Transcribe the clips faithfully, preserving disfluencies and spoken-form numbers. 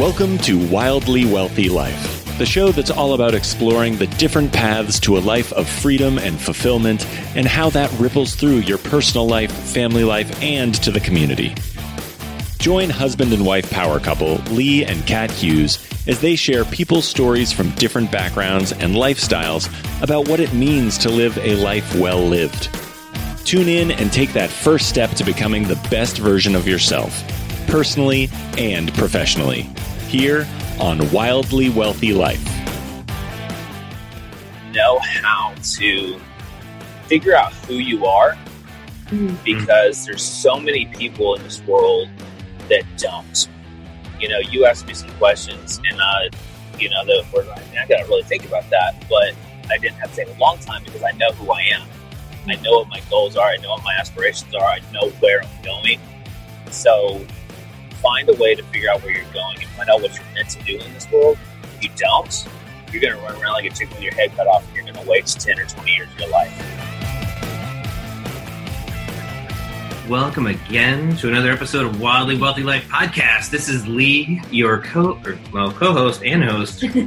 Welcome to Wildly Wealthy Life, the show that's all about exploring the different paths to a life of freedom and fulfillment and how that ripples through your personal life, family life, and to the community. Join husband and wife power couple Lee and Kat Hughes as they share people's stories from different backgrounds and lifestyles about what it means to live a life well lived. Tune in and take that first step to becoming the best version of yourself, personally and professionally. Here on Wildly Wealthy Life. Know how to figure out who you are, mm-hmm. because there's so many people in this world that don't. You know, you asked me some questions, and I, you know, the, I, mean, I got to really think about that, but I didn't have to take a long time because I know who I am. I know what my goals are. I know what my aspirations are. I know where I'm going. So find a way to figure out where you're going and find out what you're meant to do in this world. If you don't, you're going to run around like a chicken with your head cut off, and you're going to waste ten or twenty years of your life. Welcome again to another episode of Wildly Wealthy Life Podcast. This is Lee, your co- or, well, co-host and host. We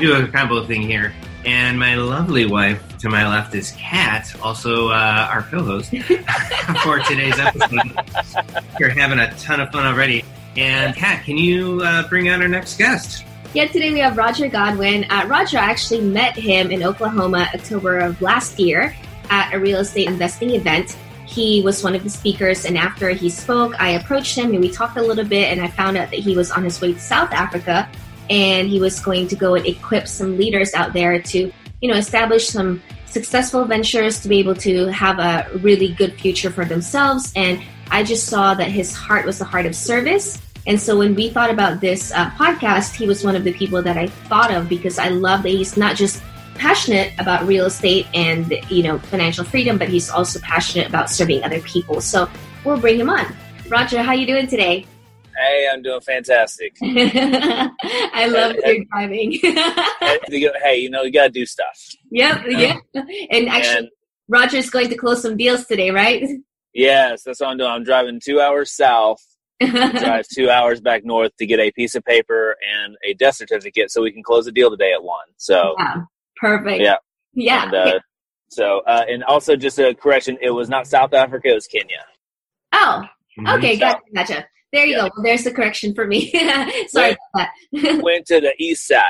do a combo thing here. And my lovely wife to my left is Kat, also uh, our co-host for today's episode. We're having a ton of fun already. And Kat, can you uh, bring on our next guest? Yeah, today we have Roger Godwin. Uh, Roger, I actually met him in Oklahoma, October of last year at a real estate investing event. He was one of the speakers, and after he spoke, I approached him and we talked a little bit, and I found out that he was on his way to South Africa. And he was going to go and equip some leaders out there to, you know, establish some successful ventures to be able to have a really good future for themselves. And I just saw that his heart was the heart of service. And so when we thought about this uh, podcast, he was one of the people that I thought of because I love that he's not just passionate about real estate and, you know, financial freedom, but he's also passionate about serving other people. So we'll bring him on. Roger, how you doing today? Hey, I'm doing fantastic. I love and, your driving. Hey, you know, you got to do stuff. Yep, you know? Yep. And actually, and, Roger's going to close some deals today, right? Yes, that's what I'm doing. I'm driving two hours south, drive two hours back north to get a piece of paper and a death certificate so we can close the deal today at one. So, wow, perfect. Yeah. Yeah. And, uh, yeah. So, uh, and also just a correction, it was not South Africa, it was Kenya. Oh, okay, so, gotcha, gotcha. There you yeah. go. There's the correction for me. Sorry went, about that. Went to the east side.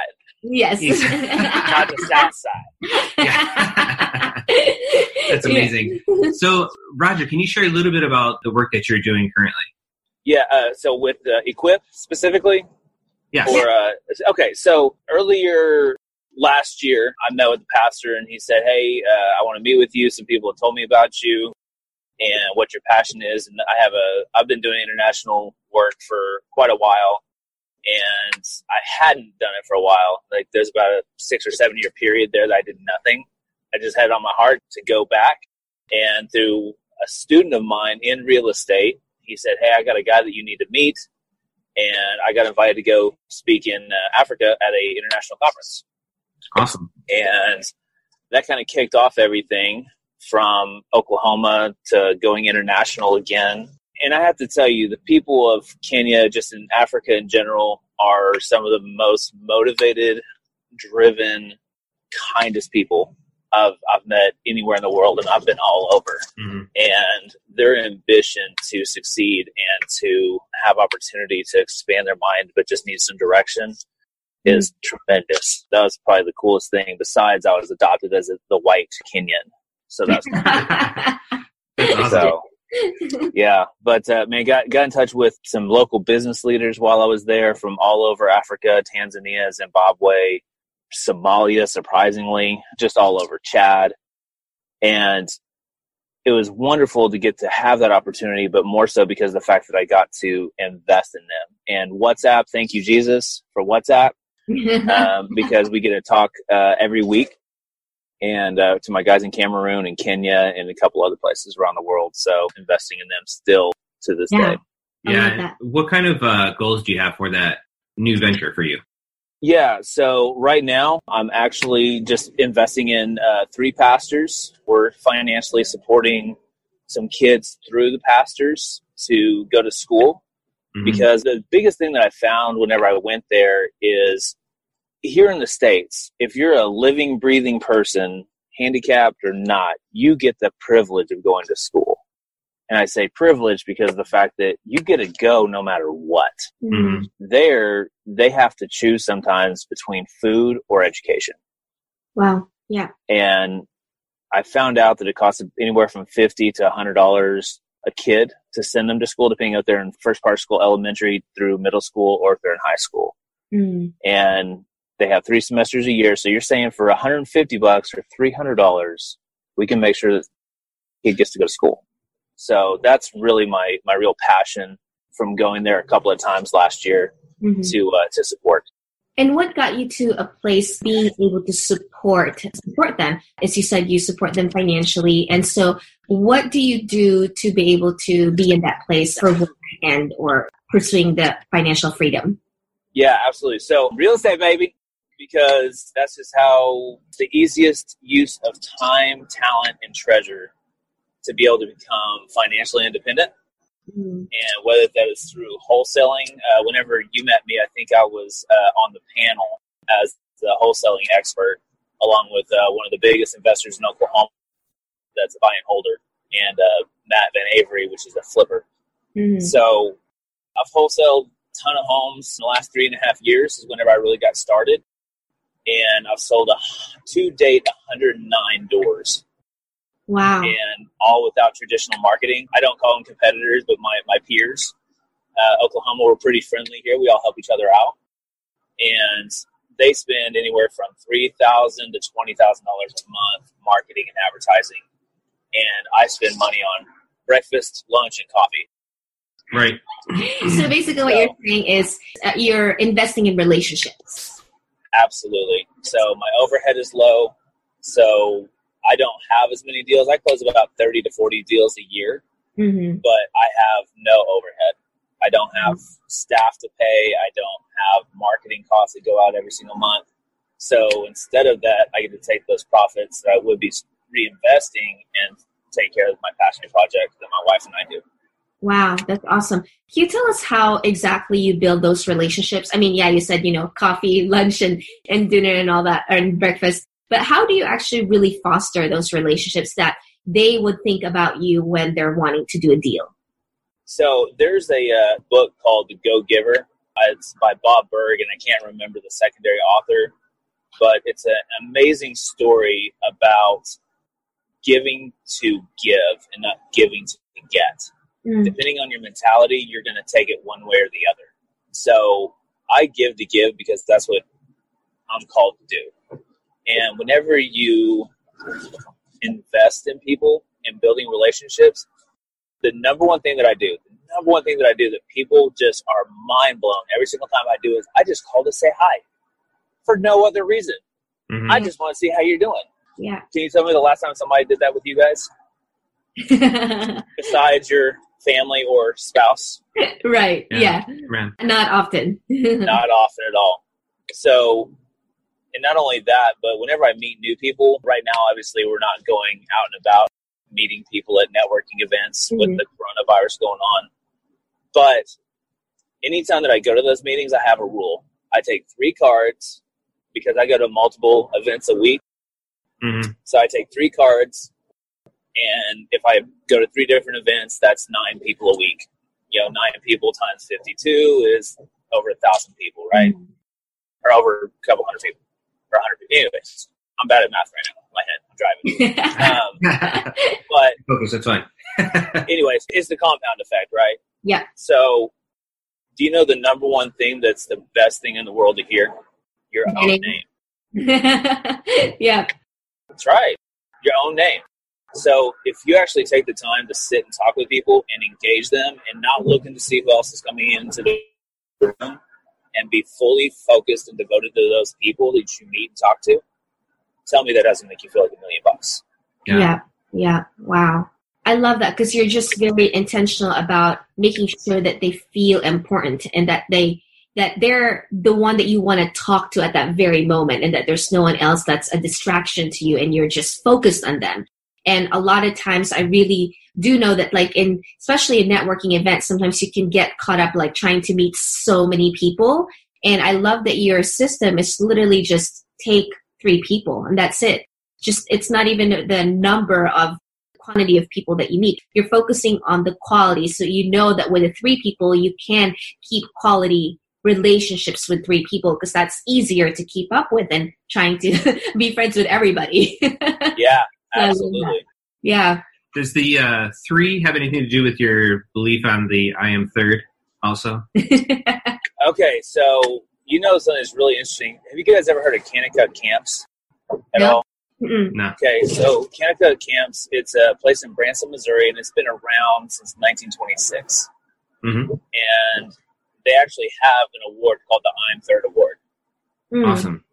Yes. East. Not the south side. Yeah. That's amazing. Yeah. So, Roger, can you share a little bit about the work that you're doing currently? Yeah. Uh, so with uh, Equip specifically? Yes. Or, uh, okay. So earlier last year, I met with the pastor and he said, hey, uh, I want to meet with you. Some people have told me about you and what your passion is. And I have a, I've been doing international work for quite a while, and I hadn't done it for a while. Like there's about a six or seven year period there that I did nothing. I just had it on my heart to go back. And through a student of mine in real estate, he said, hey, I got a guy that you need to meet. And I got invited to go speak in uh, Africa at a international conference. Awesome. And that kind of kicked off everything from Oklahoma to going international again. And I have to tell you, the people of Kenya, just in Africa in general, are some of the most motivated, driven, kindest people I've, I've met anywhere in the world, and I've been all over. Mm-hmm. And their ambition to succeed and to have opportunity to expand their mind, but just need some direction, mm-hmm. is tremendous. That was probably the coolest thing. Besides, I was adopted as a, the white Kenyan. So that's so, yeah. But uh, man, got got in touch with some local business leaders while I was there from all over Africa, Tanzania, Zimbabwe, Somalia, surprisingly, just all over Chad, and it was wonderful to get to have that opportunity. But more so because of the fact that I got to invest in them. And WhatsApp, thank you Jesus for WhatsApp, um, because we get to talk uh, every week. And uh, to my guys in Cameroon and Kenya and a couple other places around the world. So investing in them still to this yeah. day. Yeah. What kind of uh, goals do you have for that new venture for you? Yeah. So right now I'm actually just investing in uh, three pastors. We're financially supporting some kids through the pastors to go to school. Mm-hmm. Because the biggest thing that I found whenever I went there is here in the States, if you're a living, breathing person, handicapped or not, you get the privilege of going to school. And I say privilege because of the fact that you get to go no matter what. Mm-hmm. There, they have to choose sometimes between food or education. Wow. Yeah. And I found out that it costs anywhere from fifty to one hundred dollars a kid to send them to school, depending on if they're in first part of school, elementary through middle school, or if they're in high school. Mm. And they have three semesters a year. So you're saying for one hundred fifty bucks or three hundred dollars, we can make sure that the kid gets to go to school. So that's really my, my real passion from going there a couple of times last year mm-hmm. to uh, to support. And what got you to a place being able to support support them? As you said, you support them financially. And so what do you do to be able to be in that place for work and or pursuing the financial freedom? Yeah, absolutely. So real estate, baby, because that's just how the easiest use of time, talent, and treasure to be able to become financially independent. Mm-hmm. And whether that is through wholesaling, uh, whenever you met me, I think I was uh, on the panel as the wholesaling expert, along with uh, one of the biggest investors in Oklahoma that's a buy and holder, and uh, Matt Van Avery, which is a flipper. Mm-hmm. So I've wholesaled a ton of homes in the last three and a half years is whenever I really got started. And I've sold a, to date one hundred nine doors. Wow. And all without traditional marketing. I don't call them competitors, but my, my peers. Uh, Oklahoma, we're pretty friendly here. We all help each other out. And they spend anywhere from three thousand dollars to twenty thousand dollars a month marketing and advertising. And I spend money on breakfast, lunch, and coffee. Right. So basically what so, you're saying is uh, you're investing in relationships. Absolutely. So my overhead is low. So I don't have as many deals. I close about thirty to forty deals a year, mm-hmm. but I have no overhead. I don't have mm-hmm. staff to pay. I don't have marketing costs that go out every single month. So instead of that, I get to take those profits that I would be reinvesting and take care of my passion project that my wife and I do. Wow, that's awesome. Can you tell us how exactly you build those relationships? I mean, yeah, you said, you know, coffee, lunch, and, and dinner and all that, and breakfast. But how do you actually really foster those relationships that they would think about you when they're wanting to do a deal? So there's a uh, book called The Go-Giver. Uh, it's by Bob Berg, and I can't remember the secondary author. But it's an amazing story about giving to give and not giving to get. Mm. Depending on your mentality, you're going to take it one way or the other. So I give to give because that's what I'm called to do. And whenever you invest in people and building relationships, the number one thing that I do, the number one thing that I do that people just are mind blown every single time I do is I just call to say hi for no other reason. Mm-hmm. I just want to see how you're doing. Yeah. Can you tell me the last time somebody did that with you guys? Besides your family or spouse? Right. Yeah. yeah. Not often. Not often at all. So... And not only that, but whenever I meet new people, right now, obviously, we're not going out and about meeting people at networking events mm-hmm. with the coronavirus going on. But anytime that I go to those meetings, I have a rule. I take three cards because I go to multiple events a week. Mm-hmm. So I take three cards. And if I go to three different events, that's nine people a week. You know, nine people times fifty-two is over a thousand people, right? Mm-hmm. Or over a couple hundred people. Or one hundred people. Anyways, I'm bad at math right now. My head, I'm driving. um, but focus, that's fine. Anyways, it's the compound effect, right? Yeah. So, do you know the number one thing that's the best thing in the world to hear? Your own name. Yeah. That's right. Your own name. So, if you actually take the time to sit and talk with people and engage them, and not looking to see who else is coming into the room. And be fully focused and devoted to those people that you meet and talk to, tell me that doesn't make you feel like a million bucks. Yeah. Yeah. yeah. Wow. I love that because you're just very intentional about making sure that they feel important and that they, that they're the one that you want to talk to at that very moment and that there's no one else that's a distraction to you and you're just focused on them. And a lot of times I really do know that, like, in, especially in networking events, sometimes you can get caught up, like, trying to meet so many people. And I love that your system is literally just take three people and that's it. Just, it's not even the number of quantity of people that you meet. You're focusing on the quality. So you know that with the three people, you can keep quality relationships with three people because that's easier to keep up with than trying to be friends with everybody. Yeah, absolutely. Yeah. Does the uh, three have anything to do with your belief on the I am third also? Okay, so you know something that's really interesting. Have you guys ever heard of Kanakuk Camps at no. all? Mm-mm. No. Okay, so Kanakuk Camps, it's a place in Branson, Missouri, and it's been around since nineteen twenty-six. Mm-hmm. And they actually have an award called the I'm Third Award. Mm. Awesome.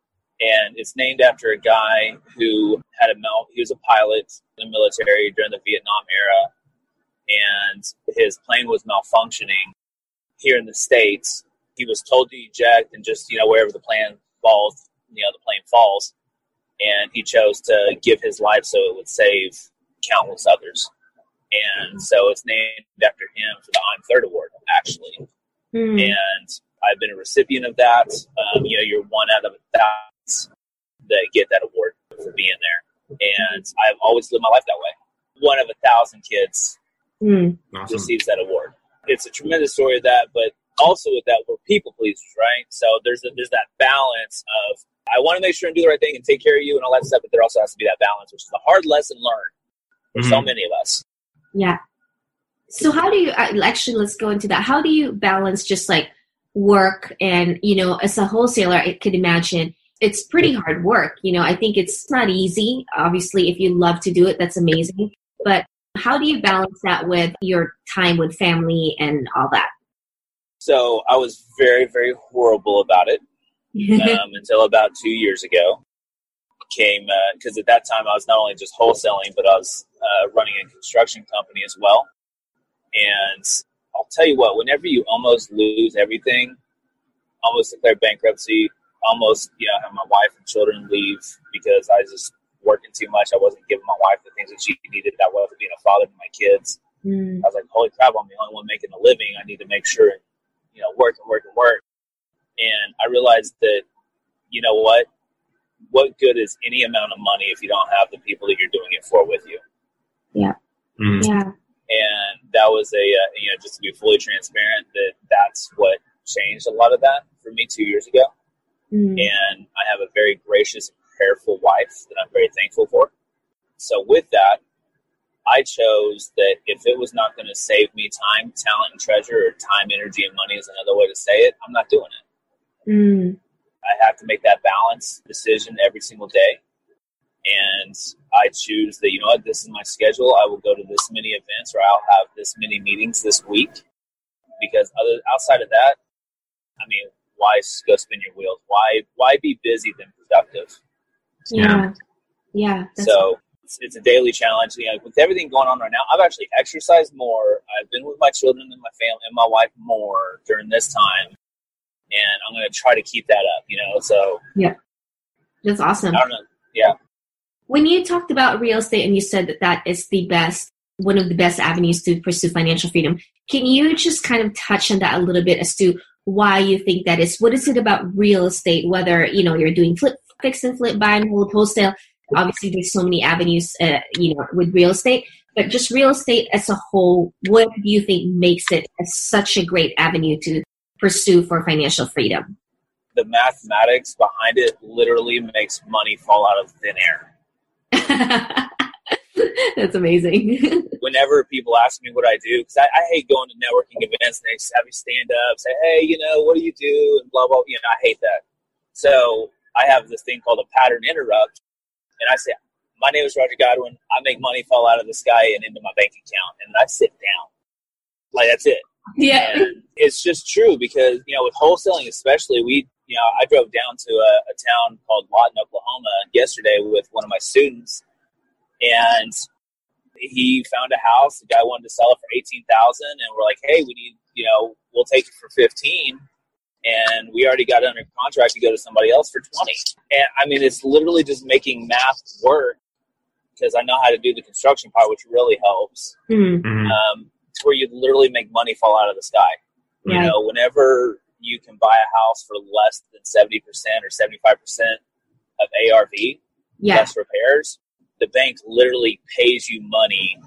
And it's named after a guy who had a mel- he was a pilot in the military during the Vietnam era, and his plane was malfunctioning here in the States. He was told to eject and just, you know, wherever the plane falls, you know, the plane falls. And he chose to give his life so it would save countless others. And so it's named after him for the I'm Third Award, actually. Mm. And I've been a recipient of that. Um, you know, you're one out of a thousand that get that award for being there. And I've always lived my life that way. One of a thousand kids mm. awesome. receives that award. It's a tremendous story of that, but also with that, we're people pleasers, right? So there's a, there's that balance of, I want to make sure and do the right thing and take care of you and all that stuff, but there also has to be that balance, which is a hard lesson learned for mm-hmm. so many of us. Yeah. So how do you, actually, let's go into that. How do you balance just like work and, you know, as a wholesaler, I could imagine it's pretty hard work. You know, I think it's not easy. Obviously, if you love to do it, that's amazing. But how do you balance that with your time with family and all that? So I was very, very horrible about it. um, until about two years ago, came because uh, at that time I was not only just wholesaling, but I was uh, running a construction company as well. And I'll tell you what, whenever you almost lose everything, almost declare bankruptcy, almost, you know, have my wife and children leave because I was just working too much. I wasn't giving my wife the things that she needed. I wasn't being a father to my kids. Mm. I was like, holy crap, I'm the only one making a living. I need to make sure and, you know, work and work and work. And I realized that, you know what, what good is any amount of money if you don't have the people that you're doing it for with you? Yeah. Mm-hmm. Yeah. And that was a, uh, you know, just to be fully transparent, that that's what changed a lot of that for me two years ago. Mm-hmm. And I have a very gracious and prayerful wife that I'm very thankful for. So with that, I chose that if it was not going to save me time, talent, and treasure, or time, energy, and money is another way to say it, I'm not doing it. Mm. I have to make that balance decision every single day. And I choose that, you know what, this is my schedule. I will go to this many events, or I'll have this many meetings this week. Because other outside of that, I mean, why go spin your wheels? Why why be busy than productive? Yeah. Yeah. yeah so it's, it's a daily challenge. You know, with everything going on right now, I've actually exercised more. I've been with my children and my family and my wife more during this time. And I'm going to try to keep that up, you know, so. Yeah. That's awesome. I don't know. Yeah. When you talked about real estate and you said that that is the best, one of the best avenues to pursue financial freedom, can you just kind of touch on that a little bit as to why you think that is? What is it about real estate, whether, you know, you're doing flip, fix and flip, buy and hold, wholesale? Obviously, there's so many avenues, uh, you know, with real estate, but just real estate as a whole, what do you think makes it such a great avenue to pursue for financial freedom? The mathematics behind it literally makes money fall out of thin air. That's amazing. Whenever people ask me what I do, because I, I hate going to networking events and they just have me stand up, say, hey, you know, what do you do? And blah, blah, you know, I hate that. So I have this thing called a pattern interrupt. And I say, my name is Roger Godwin. I make money fall out of the sky and into my bank account. And I sit down. Like, that's it. Yeah. And it's just true because, you know, with wholesaling especially, we, you know, I drove down to a, a town called Lawton, Oklahoma yesterday with one of my students, and he found a house. The guy wanted to sell it for eighteen thousand dollars, and we're like, hey, we need, you know, we'll take it for fifteen, and we already got it under contract to go to somebody else for twenty. And I mean, it's literally just making math work because I know how to do the construction part, which really helps. Mm-hmm. Um, it's where you literally make money fall out of the sky. Right. You know, whenever you can buy a house for less than seventy percent or seventy-five percent of A R V, yeah. less repairs, the bank literally pays you money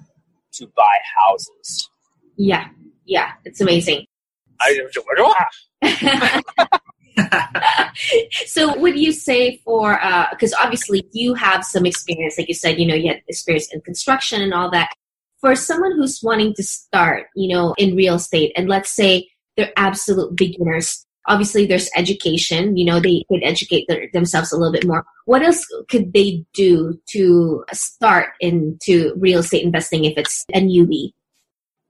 to buy houses. Yeah. Yeah. It's amazing. So would you say for, uh, cause obviously you have some experience, like you said, you know, you had experience in construction and all that. For someone who's wanting to start, you know, in real estate, and let's say they're absolute beginners, obviously there's education, you know, they could educate their, themselves a little bit more. What else could they do to start into real estate investing if it's a newbie?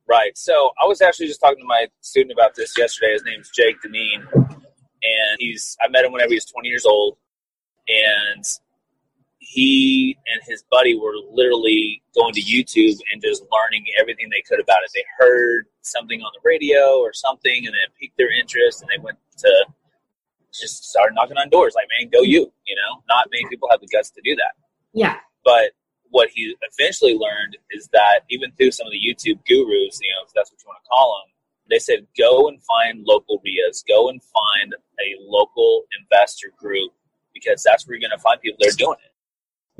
Right. So I was actually just talking to my student about this yesterday. His name's Jake Daneen. And he's I met him whenever he was twenty years old. And he and his buddy were literally going to YouTube and just learning everything they could about it. They heard something on the radio or something, and it piqued their interest. And they went to just started knocking on doors like, man, go you. You know, not many people have the guts to do that. Yeah. But what he eventually learned is that even through some of the YouTube gurus, you know, if that's what you want to call them, they said, go and find local R I As, go and find a local investor group, because that's where you're going to find people that are doing it.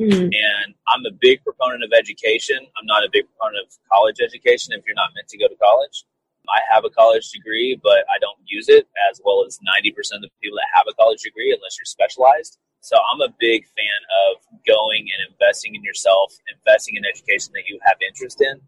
Mm-hmm. And I'm a big proponent of education. I'm not a big proponent of college education if you're not meant to go to college. I have a college degree, but I don't use it, as well as ninety percent of the people that have a college degree, unless you're specialized. So I'm a big fan of going and investing in yourself, investing in education that you have interest in.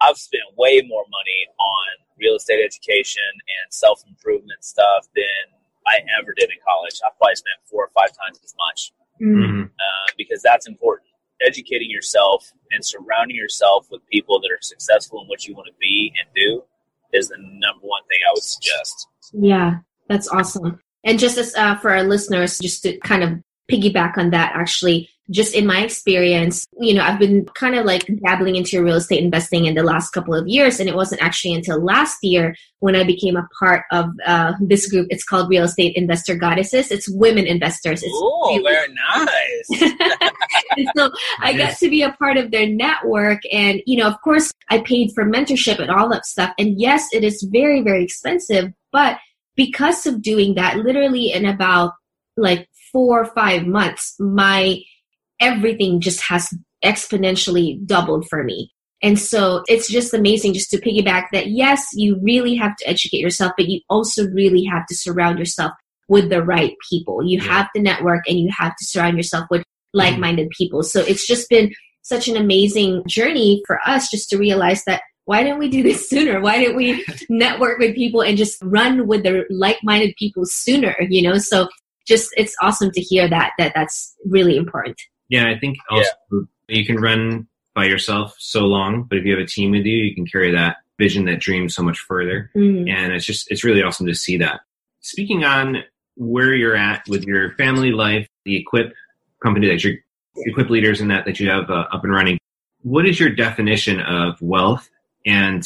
I've spent way more money on real estate education and self-improvement stuff than I ever did in college. I've probably spent four or five times as much, mm-hmm. uh, because that's important. Educating yourself and surrounding yourself with people that are successful in what you want to be and do is the number one thing I would suggest. Yeah, that's awesome. And just as uh, for our listeners, just to kind of piggyback on that, actually, just in my experience, you know, I've been kind of like dabbling into real estate investing in the last couple of years. And it wasn't actually until last year when I became a part of uh, this group. It's called Real Estate Investor Goddesses. It's women investors. Oh, very nice. So I got to be a part of their network. And, you know, of course, I paid for mentorship and all that stuff. And yes, it is very, very expensive. But because of doing that, literally in about like four or five months, my everything just has exponentially doubled for me. And so it's just amazing just to piggyback that, yes, you really have to educate yourself, but you also really have to surround yourself with the right people. You have the network and you have to surround yourself with like-minded people. So it's just been such an amazing journey for us just to realize that, why didn't we do this sooner? Why didn't we network with people and just run with the like-minded people sooner? You know, so just it's awesome to hear that, that that's really important. Yeah, I think also yeah. you can run by yourself so long, but if you have a team with you, you can carry that vision, that dream so much further. Mm. And it's just, it's really awesome to see that. Speaking on where you're at with your family life, the Equip company that you're, Equip Leaders and that, that you have uh, up and running, what is your definition of wealth, and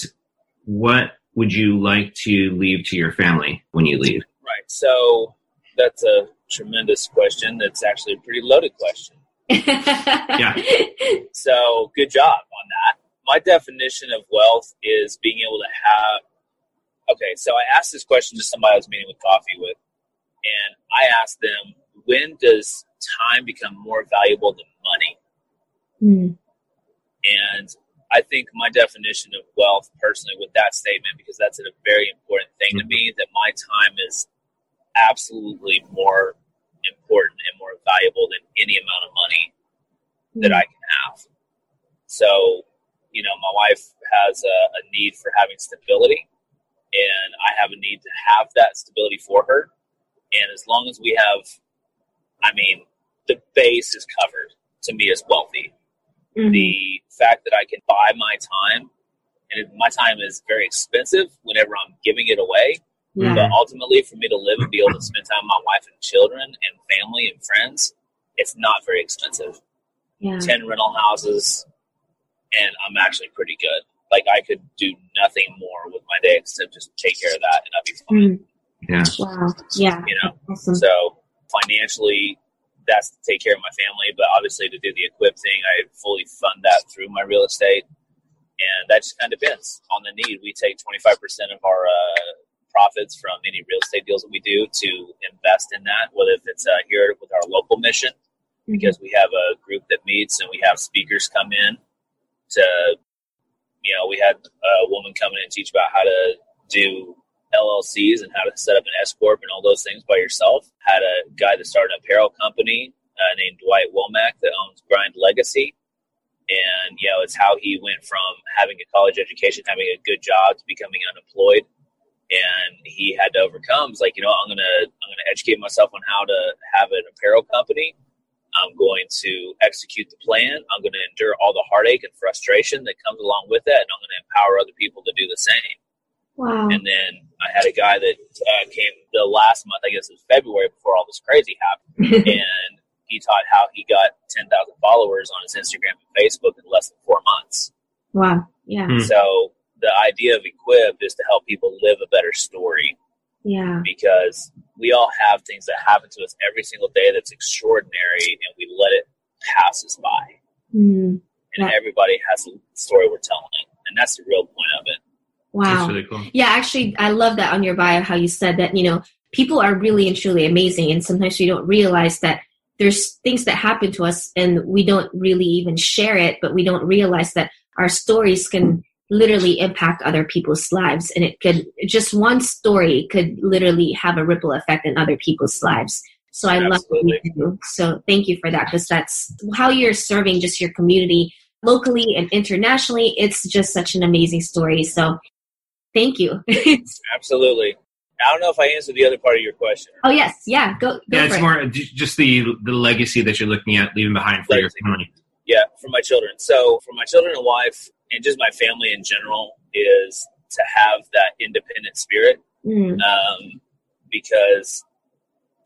what would you like to leave to your family when you leave? Right. So that's a tremendous question. That's actually a pretty loaded question. Yeah. So good job on that. My definition of wealth is being able to have, okay, so I asked this question to somebody I was meeting with coffee with, and I asked them, when does time become more valuable than money? Mm. And I think my definition of wealth personally with that statement, because that's a very important thing to me, that my time is absolutely more important and more valuable than any amount of money that I can have. So, you know, my wife has a, a need for having stability, and I have a need to have that stability for her. And as long as we have, I mean, the base is covered, to me, is wealthy. Mm-hmm. The fact that I can buy my time, and my time is very expensive whenever I'm giving it away. Yeah. But ultimately, for me to live and be able to spend time with my wife and children and family and friends, it's not very expensive. Yeah. ten rental houses, and I'm actually pretty good. Like, I could do nothing more with my day except just take care of that, and I'd be fine. Mm. Yeah. Wow. Yeah. You know, awesome. So financially, that's to take care of my family. But obviously to do the Equip thing, I fully fund that through my real estate. And that just kind of depends on the need. We take twenty-five percent of our uh, profits from any real estate deals that we do to invest in that, whether it's uh, here with our local mission, because we have a group that meets and we have speakers come in to, you know, we had a woman come in and teach about how to do L L Cs and how to set up an S corp and all those things by yourself. Had a guy that started an apparel company uh, named Dwight Womack that owns Grind Legacy. And, you know, it's how he went from having a college education, having a good job, to becoming unemployed. And he had to overcome, it's like, you know, I'm going to I'm going to educate myself on how to have an apparel company. I'm going to execute the plan. I'm going to endure all the heartache and frustration that comes along with that. And I'm going to empower other people to do the same. Wow. And then I had a guy that uh, came the last month, I guess it was February, before all this crazy happened. And he taught how he got ten thousand followers on his Instagram and Facebook in less than four months. Wow. Yeah. Hmm. So the idea of Equip is to help people live a better story. Yeah. Because we all have things that happen to us every single day that's extraordinary, and we let it pass us by. Mm, yeah. And everybody has a story we're telling, and that's the real point of it. Wow. That's really cool. Yeah, actually, I love that on your bio, how you said that, you know, people are really and truly amazing, and sometimes we don't realize that there's things that happen to us, and we don't really even share it, but we don't realize that our stories can literally impact other people's lives, and it could, just one story could literally have a ripple effect in other people's lives. So I Absolutely. Love what you do. So thank you for that, because that's how you're serving just your community locally and internationally. It's just such an amazing story. So thank you. Absolutely. I don't know if I answered the other part of your question. Oh yes, yeah, go. go yeah, it's it. more just the the legacy that you're looking at leaving behind for legacy. Your family. Yeah, for my children. So for my children and wife. And just my family in general is to have that independent spirit, mm. um, because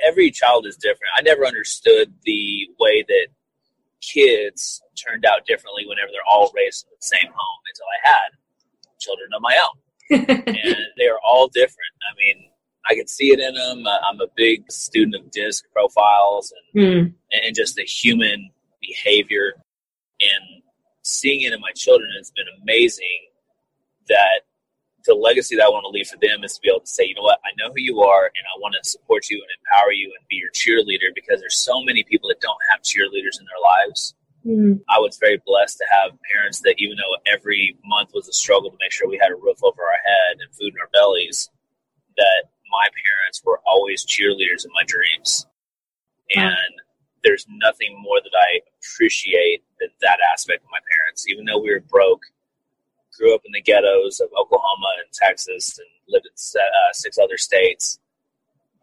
every child is different. I never understood the way that kids turned out differently whenever they're all raised in the same home until I had children of my own. And they are all different. I mean, I can see it in them. I'm a big student of DISC profiles and, mm. and just the human behavior, and seeing it in my children has been amazing. That the legacy that I want to leave for them is to be able to say, you know what, I know who you are, and I want to support you and empower you and be your cheerleader, because there's so many people that don't have cheerleaders in their lives. Mm-hmm. I was very blessed to have parents that, even though every month was a struggle to make sure we had a roof over our head and food in our bellies, that my parents were always cheerleaders in my dreams. And wow. There's nothing more that I appreciate than that aspect of my parents. Even though we were broke, grew up in the ghettos of Oklahoma and Texas, and lived in uh, six other states,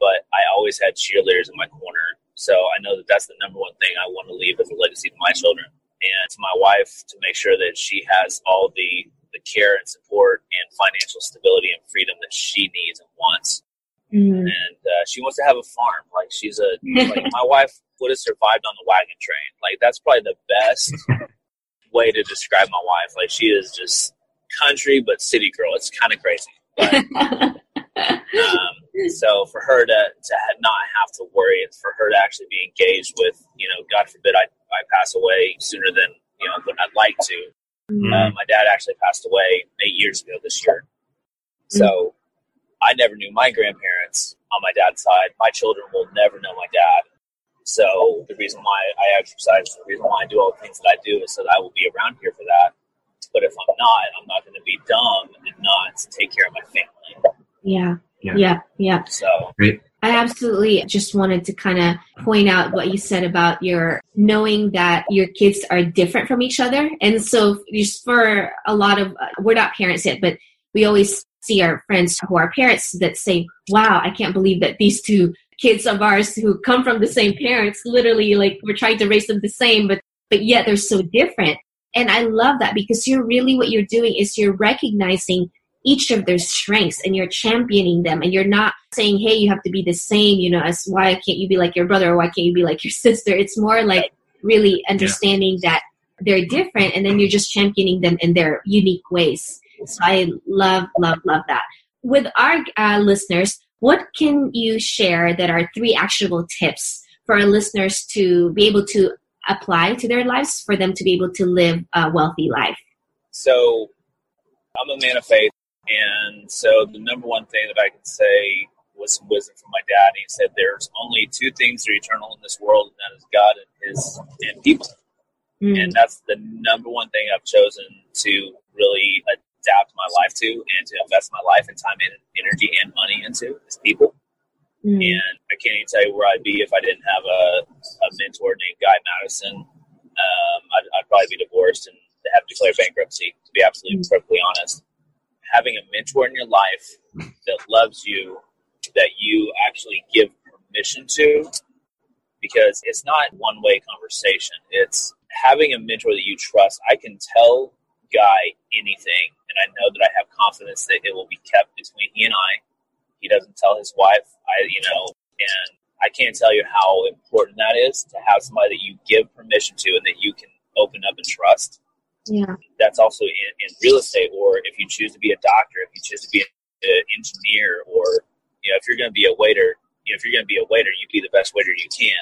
but I always had cheerleaders in my corner. So I know that that's the number one thing I want to leave as a legacy to my children, and to my wife, to make sure that she has all the, the care and support and financial stability and freedom that she needs and wants. Mm. And uh, she wants to have a farm. Like she's a, like my wife would have survived on the wagon train. Like that's probably the best way to describe my wife. Like she is just country, but city girl. It's kind of crazy. But, um, so for her to, to not have to worry, and for her to actually be engaged with, you know, God forbid I, I pass away sooner than, you know, than I'd like to. Mm. Uh, my dad actually passed away eight years ago this year. So, I never knew my grandparents on my dad's side. My children will never know my dad. So the reason why I exercise, the reason why I do all the things that I do, is so that I will be around here for that. But if I'm not, I'm not going to be dumb and not take care of my family. Yeah, yeah, yeah. yeah. So Great. I absolutely just wanted to kind of point out what you said about your knowing that your kids are different from each other. And so just for a lot of, uh, we're not parents yet, but we always see our friends who are parents that say, wow, I can't believe that these two kids of ours who come from the same parents, literally like we're trying to raise them the same, but, but yet they're so different. And I love that, because you're really, what you're doing is you're recognizing each of their strengths and you're championing them, and you're not saying, hey, you have to be the same, you know, as why can't you be like your brother, or why can't you be like your sister? It's more like really understanding yeah. that they're different, and then you're just championing them in their unique ways. So I love, love, love that. With our uh, listeners, what can you share that are three actionable tips for our listeners to be able to apply to their lives, for them to be able to live a wealthy life? So I'm a man of faith. And so the number one thing that I can say was some wisdom from my dad. He said, there's only two things that are eternal in this world, and that is God and his and people. Mm. And that's the number one thing I've chosen to really adapt my life to and to invest my life and time and energy and money into is people. Mm. And I can't even tell you where I'd be if I didn't have a, a mentor named Guy Madison. Um, I'd, I'd probably be divorced and have to declare bankruptcy, to be absolutely mm. perfectly honest. Having a mentor in your life that loves you, that you actually give permission to, because it's not one-way conversation. It's having a mentor that you trust. I can tell Guy anything, and I know that I have confidence that it will be kept between he and I. He doesn't tell his wife, I, you know, and I can't tell you how important that is, to have somebody that you give permission to and that you can open up and trust. Yeah, that's also in, in real estate, or if you choose to be a doctor, if you choose to be an engineer, or you know, if you're going to be a waiter, you know, if you're going to be a waiter, you be the best waiter you can.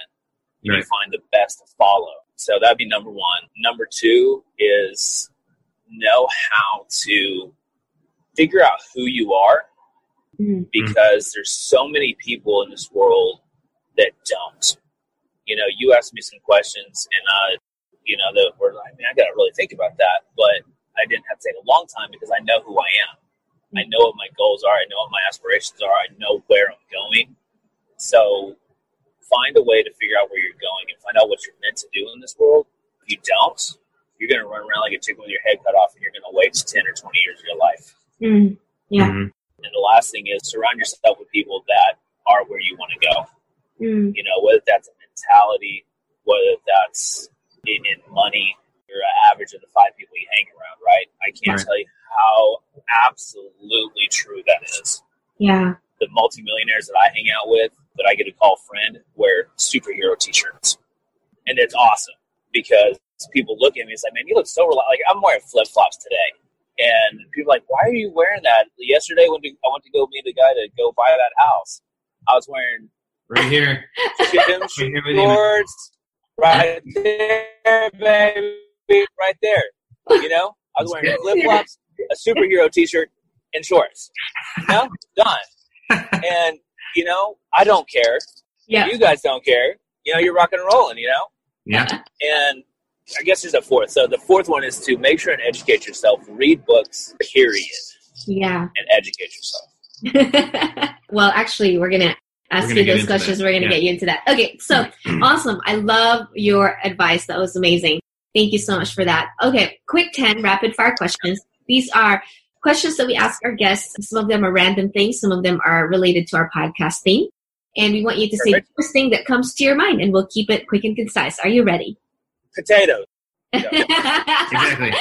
You right. find the best to follow. So that'd be number one. Number two is know how to figure out who you are, mm-hmm. because there's so many people in this world that don't. You know, you asked me some questions, and I. Uh, You know, that we're like, man, I got to really think about that. But I didn't have to take a long time because I know who I am. I know what my goals are. I know what my aspirations are. I know where I'm going. So find a way to figure out where you're going and find out what you're meant to do in this world. If you don't, you're going to run around like a chicken with your head cut off, and you're going to waste ten or twenty years of your life. Mm-hmm. Yeah. Mm-hmm. And the last thing is surround yourself with people that are where you want to go. Mm-hmm. You know, whether that's a mentality, whether that's In, in money, you're an average of the five people you hang around, right? I can't right. tell you how absolutely true that is. Yeah. The multimillionaires that I hang out with, that I get to call friend, wear superhero t-shirts. And it's awesome because people look at me and say, man, you look so relaxed. Like, I'm wearing flip-flops today. And people are like, why are you wearing that? Yesterday when I went to go meet the guy to go buy that house, I was wearing... Right here. shorts. Right there, baby. Right there. You know, I was wearing flip-flops, a superhero t-shirt, and shorts. You know, done. And, you know, I don't care. Yeah. You guys don't care. You know, you're rocking and rolling, you know? Yeah. And I guess there's a fourth. So the fourth one is to make sure and educate yourself. Read books, period. Yeah. And educate yourself. Well, actually, we're going to ask you those questions. We're going to yeah. get you into that. Okay. So awesome. I love your advice. That was amazing. Thank you so much for that. Okay. Quick ten rapid fire questions. These are questions that we ask our guests. Some of them are random things. Some of them are related to our podcast theme. And we want you to Perfect. say the first thing that comes to your mind, and we'll keep it quick and concise. Are you ready? Potatoes. No. Exactly.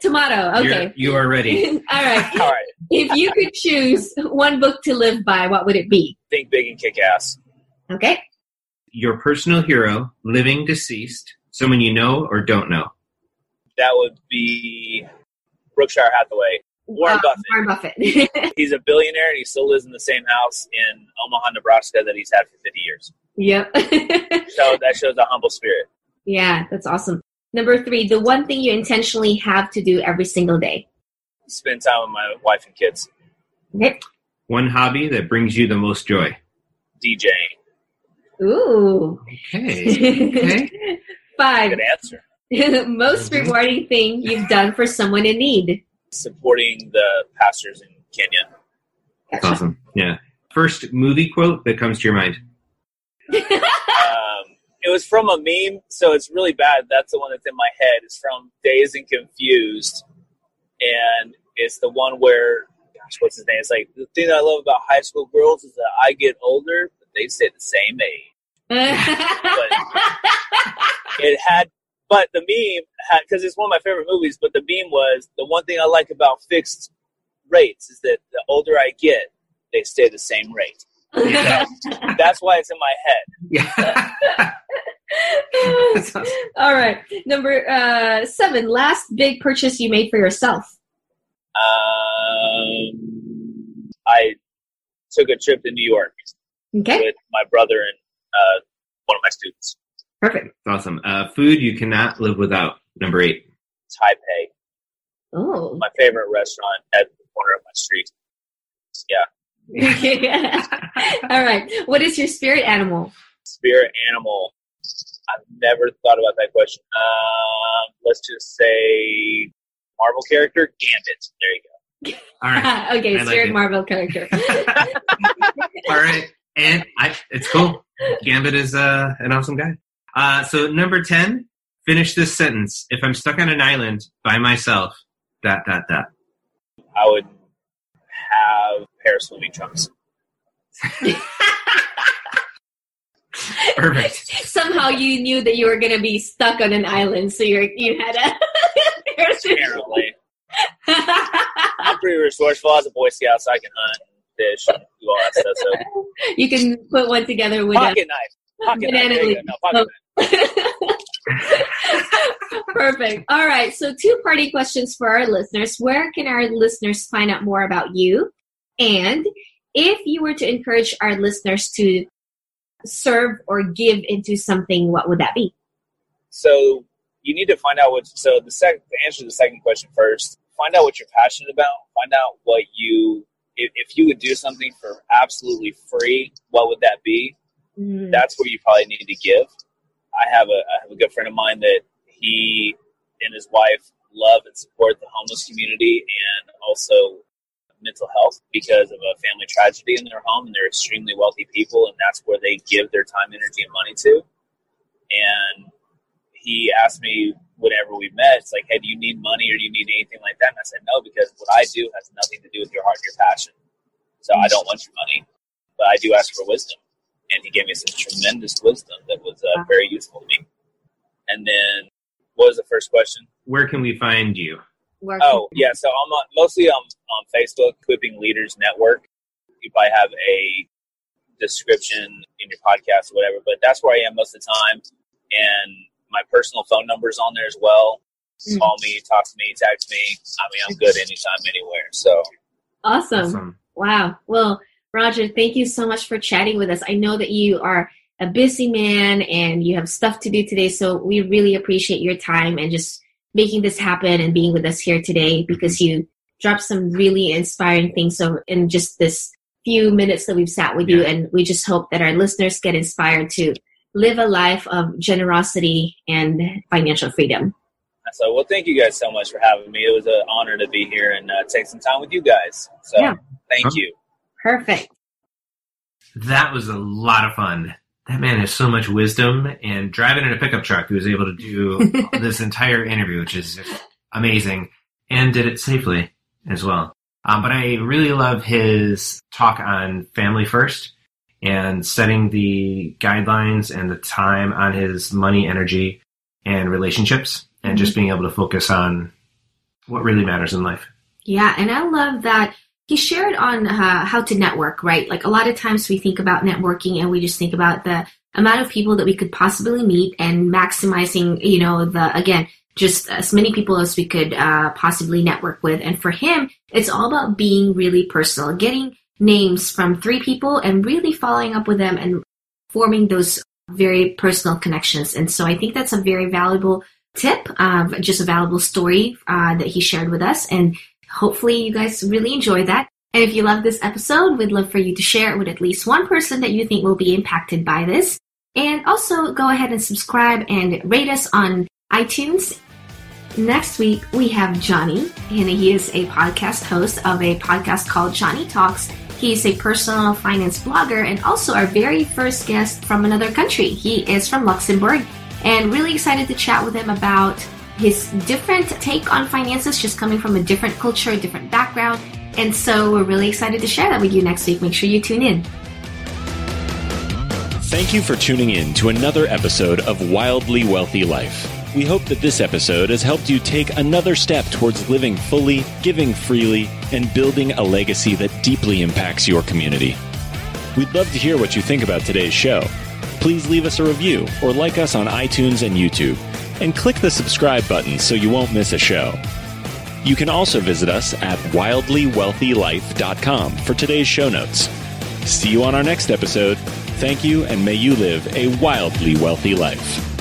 Tomato. Okay. You're, you are ready. All right. All right. If you could choose one book to live by, what would it be? Think Big and Kick Ass. Okay. Your personal hero, living, deceased, someone you know or don't know. That would be Berkshire Hathaway. Warren uh, Buffett. Warren Buffett. He's a billionaire, and he still lives in the same house in Omaha, Nebraska that he's had for fifty years. Yep. So that shows a humble spirit. Yeah, that's awesome. Number three, the one thing you intentionally have to do every single day. Spend time with my wife and kids. Okay. One hobby that brings you the most joy. DJing. Ooh. Okay. Okay. Five. Good answer. Most mm-hmm. rewarding thing you've done for someone in need. Supporting the pastors in Kenya. That's gotcha. Awesome. Yeah. First movie quote that comes to your mind. um, it was from a meme, so it's really bad. That's the one that's in my head. It's from Dazed and Confused. And it's the one where, gosh, what's his name? It's like, the thing I love about high school girls is that I get older, but they stay the same age. But it had, but the meme had, because it's one of my favorite movies, but the meme was, the one thing I like about fixed rates is that the older I get, they stay the same rate. So that's why it's in my head. Yeah. So, awesome. All right. Number uh, seven, last big purchase you made for yourself. Um, I took a trip to New York okay. with my brother and uh, one of my students. Perfect. Awesome. Uh, food you cannot live without, number eight. Taipei. Oh. My favorite restaurant at the corner of my street. Yeah. All right. What is your spirit animal? Spirit animal. I've never thought about that question. Um, let's just say Marvel character, Gambit. There you go. All right. Okay, I spirit like Marvel character. All right. And I, it's cool. Gambit is uh, an awesome guy. Uh, so number ten, finish this sentence. If I'm stuck on an island by myself, dot, dot, dot. I would have a pair of swimming trunks. Perfect. Somehow you knew that you were going to be stuck on an island, so you you had a... Apparently. I'm pretty resourceful. I was a Boy Scout, so I can hunt, fish, and do all that stuff. So. You can put one together with pocket a... Pocket banana knife. Leaf. No, pocket oh. knife. Perfect. All right, so two party questions for our listeners. Where can our listeners find out more about you? And if you were to encourage our listeners to serve or give into something, what would that be? So you need to find out what, so the second, the answer to the second question first, find out what you're passionate about, find out what you, if, if you would do something for absolutely free, what would that be? Mm. That's where you probably need to give. I have a, I have a good friend of mine that he and his wife love and support the homeless community and also mental health because of a family tragedy in their home, and they're extremely wealthy people, and that's where they give their time, energy, and money to. And he asked me whenever we met, it's like, hey, do you need money or do you need anything like that? And I said no, because what I do has nothing to do with your heart and your passion. So I don't want your money, but I do ask for wisdom. And he gave me some tremendous wisdom that was uh, very useful to me. And then what was the first question? Where can we find you? Oh, yeah. So I'm on, mostly on, on Facebook, Clipping Leaders Network. You probably have a description in your podcast or whatever, but that's where I am most of the time. And my personal phone number is on there as well. Mm. Call me, talk to me, text me. I mean, I'm good anytime, anywhere. So awesome. awesome. Wow. Well, Roger, thank you so much for chatting with us. I know that you are a busy man and you have stuff to do today, so we really appreciate your time and just making this happen and being with us here today, because you dropped some really inspiring things so in just this few minutes that we've sat with yeah. you. And we just hope that our listeners get inspired to live a life of generosity and financial freedom. So, well, thank you guys so much for having me. It was an honor to be here and uh, take some time with you guys. So yeah. thank you. Perfect. That was a lot of fun. That man has so much wisdom, and driving in a pickup truck, he was able to do this entire interview, which is amazing, and did it safely as well. Um, but I really love his talk on family first and setting the guidelines and the time on his money, energy, and relationships, and mm-hmm. just being able to focus on what really matters in life. Yeah, and I love that. He shared on uh, how to network, right? Like a lot of times we think about networking and we just think about the amount of people that we could possibly meet and maximizing, you know, the, again, just as many people as we could uh, possibly network with. And for him, it's all about being really personal, getting names from three people and really following up with them and forming those very personal connections. And so I think that's a very valuable tip, uh, just a valuable story uh, that he shared with us. And hopefully you guys really enjoy that. And if you love this episode, we'd love for you to share it with at least one person that you think will be impacted by this. And also go ahead and subscribe and rate us on iTunes. Next week, we have Johnny, and he is a podcast host of a podcast called Johnny Talks. He's a personal finance blogger and also our very first guest from another country. He is from Luxembourg, and really excited to chat with him about his different take on finances, just coming from a different culture, a different background. And so we're really excited to share that with you next week. Make sure you tune in. Thank you for tuning in to another episode of Wildly Wealthy Life. We hope that this episode has helped you take another step towards living fully, giving freely, and building a legacy that deeply impacts your community. We'd love to hear what you think about today's show. Please leave us a review or like us on iTunes and YouTube, and click the subscribe button so you won't miss a show. You can also visit us at wildly wealthy life dot com for today's show notes. See you on our next episode. Thank you, and may you live a wildly wealthy life.